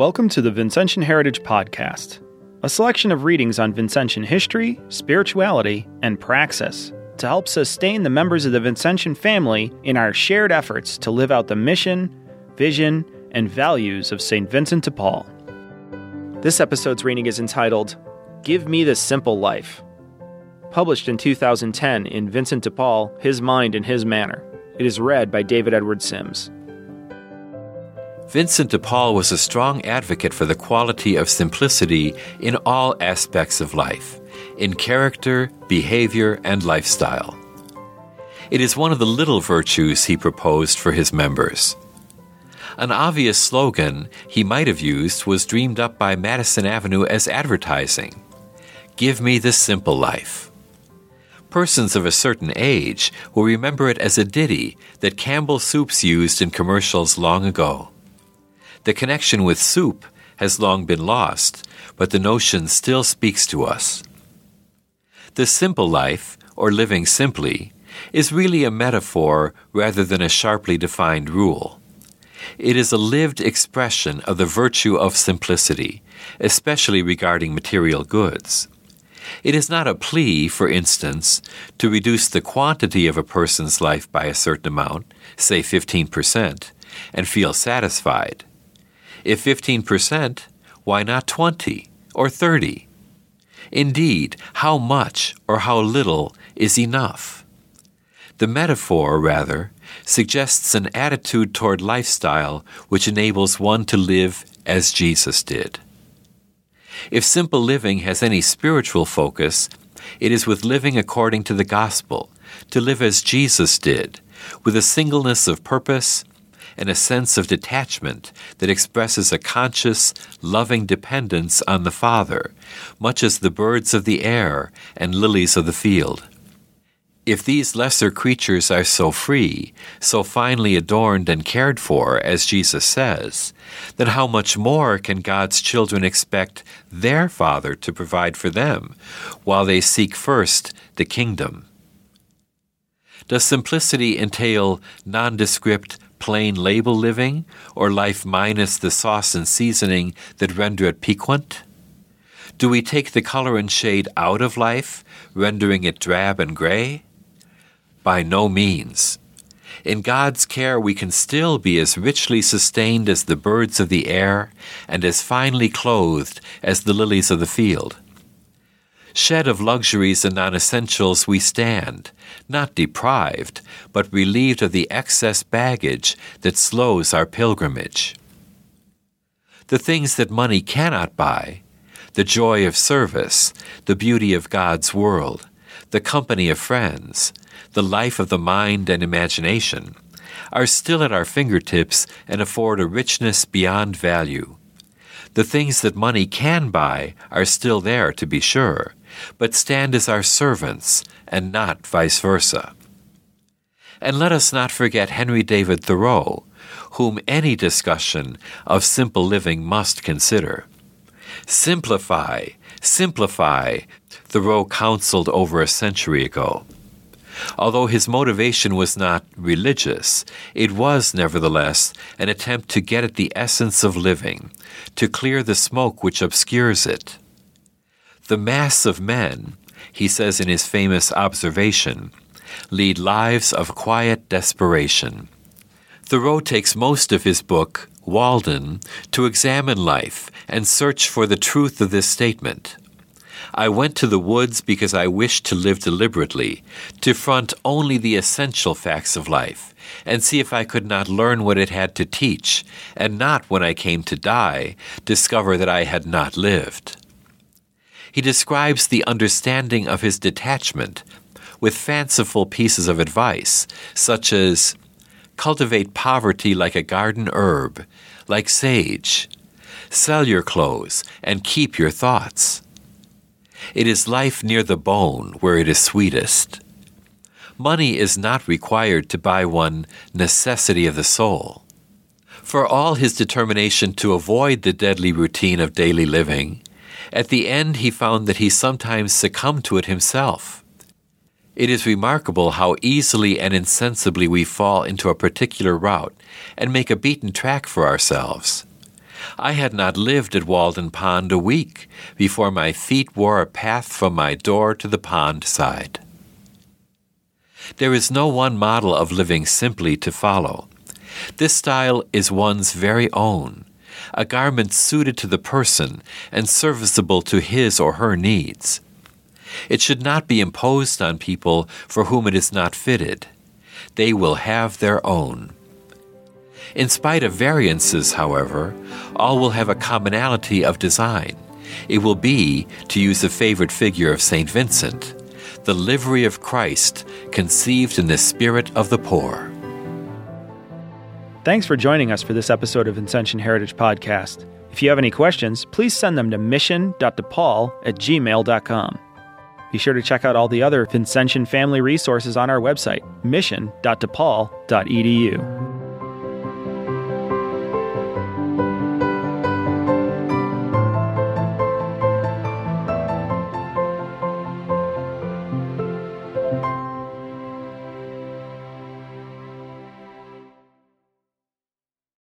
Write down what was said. Welcome to the Vincentian Heritage Podcast, a selection of readings on Vincentian history, spirituality, and praxis to help sustain the members of the Vincentian family in our shared efforts to live out the mission, vision, and values of St. Vincent de Paul. This episode's reading is entitled, Give Me the Simple Life, published in 2010 in Vincent de Paul, His Mind and His Manner. It is read by David Edward Sims. Vincent de Paul was a strong advocate for the quality of simplicity in all aspects of life, in character, behavior, and lifestyle. It is one of the little virtues he proposed for his members. An obvious slogan he might have used was dreamed up by Madison Avenue as advertising, "Give me the simple life." Persons of a certain age will remember it as a ditty that Campbell Soups used in commercials long ago. The connection with soup has long been lost, but the notion still speaks to us. The simple life, or living simply, is really a metaphor rather than a sharply defined rule. It is a lived expression of the virtue of simplicity, especially regarding material goods. It is not a plea, for instance, to reduce the quantity of a person's life by a certain amount, say 15%, and feel satisfied. If 15%, why not 20 or 30? Indeed, how much or how little is enough? The metaphor, rather, suggests an attitude toward lifestyle which enables one to live as Jesus did. If simple living has any spiritual focus, it is with living according to the gospel, to live as Jesus did, with a singleness of purpose and a sense of detachment that expresses a conscious, loving dependence on the Father, much as the birds of the air and lilies of the field. If these lesser creatures are so free, so finely adorned and cared for, as Jesus says, then how much more can God's children expect their Father to provide for them while they seek first the kingdom? Does simplicity entail nondescript, plain label living, or life minus the sauce and seasoning that render it piquant? Do we take the color and shade out of life, rendering it drab and gray? By no means. In God's care, we can still be as richly sustained as the birds of the air and as finely clothed as the lilies of the field. Shed of luxuries and non-essentials we stand, not deprived, but relieved of the excess baggage that slows our pilgrimage. The things that money cannot buy, the joy of service, the beauty of God's world, the company of friends, the life of the mind and imagination, are still at our fingertips and afford a richness beyond value. The things that money can buy are still there, to be sure, but stand as our servants and not vice versa. And let us not forget Henry David Thoreau, whom any discussion of simple living must consider. Simplify, simplify, Thoreau counseled over a century ago. Although his motivation was not religious, it was, nevertheless, an attempt to get at the essence of living, to clear the smoke which obscures it. The mass of men, he says in his famous observation, lead lives of quiet desperation. Thoreau takes most of his book, Walden, to examine life and search for the truth of this statement. I went to the woods because I wished to live deliberately, to front only the essential facts of life, and see if I could not learn what it had to teach, and not, when I came to die, discover that I had not lived. He describes the understanding of his detachment with fanciful pieces of advice, such as, cultivate poverty like a garden herb, like sage. Sell your clothes and keep your thoughts. It is life near the bone where it is sweetest. Money is not required to buy one necessity of the soul. For all his determination to avoid the deadly routine of daily living, at the end he found that he sometimes succumbed to it himself. It is remarkable how easily and insensibly we fall into a particular route and make a beaten track for ourselves. I had not lived at Walden Pond a week before my feet wore a path from my door to the pond side. There is no one model of living simply to follow. This style is one's very own, a garment suited to the person and serviceable to his or her needs. It should not be imposed on people for whom it is not fitted. They will have their own. In spite of variances, however, all will have a commonality of design. It will be, to use a favorite figure of St. Vincent, the livery of Christ conceived in the spirit of the poor. Thanks for joining us for this episode of Vincentian Heritage Podcast. If you have any questions, please send them to mission.depaul@gmail.com. Be sure to check out all the other Vincentian family resources on our website, mission.depaul.edu.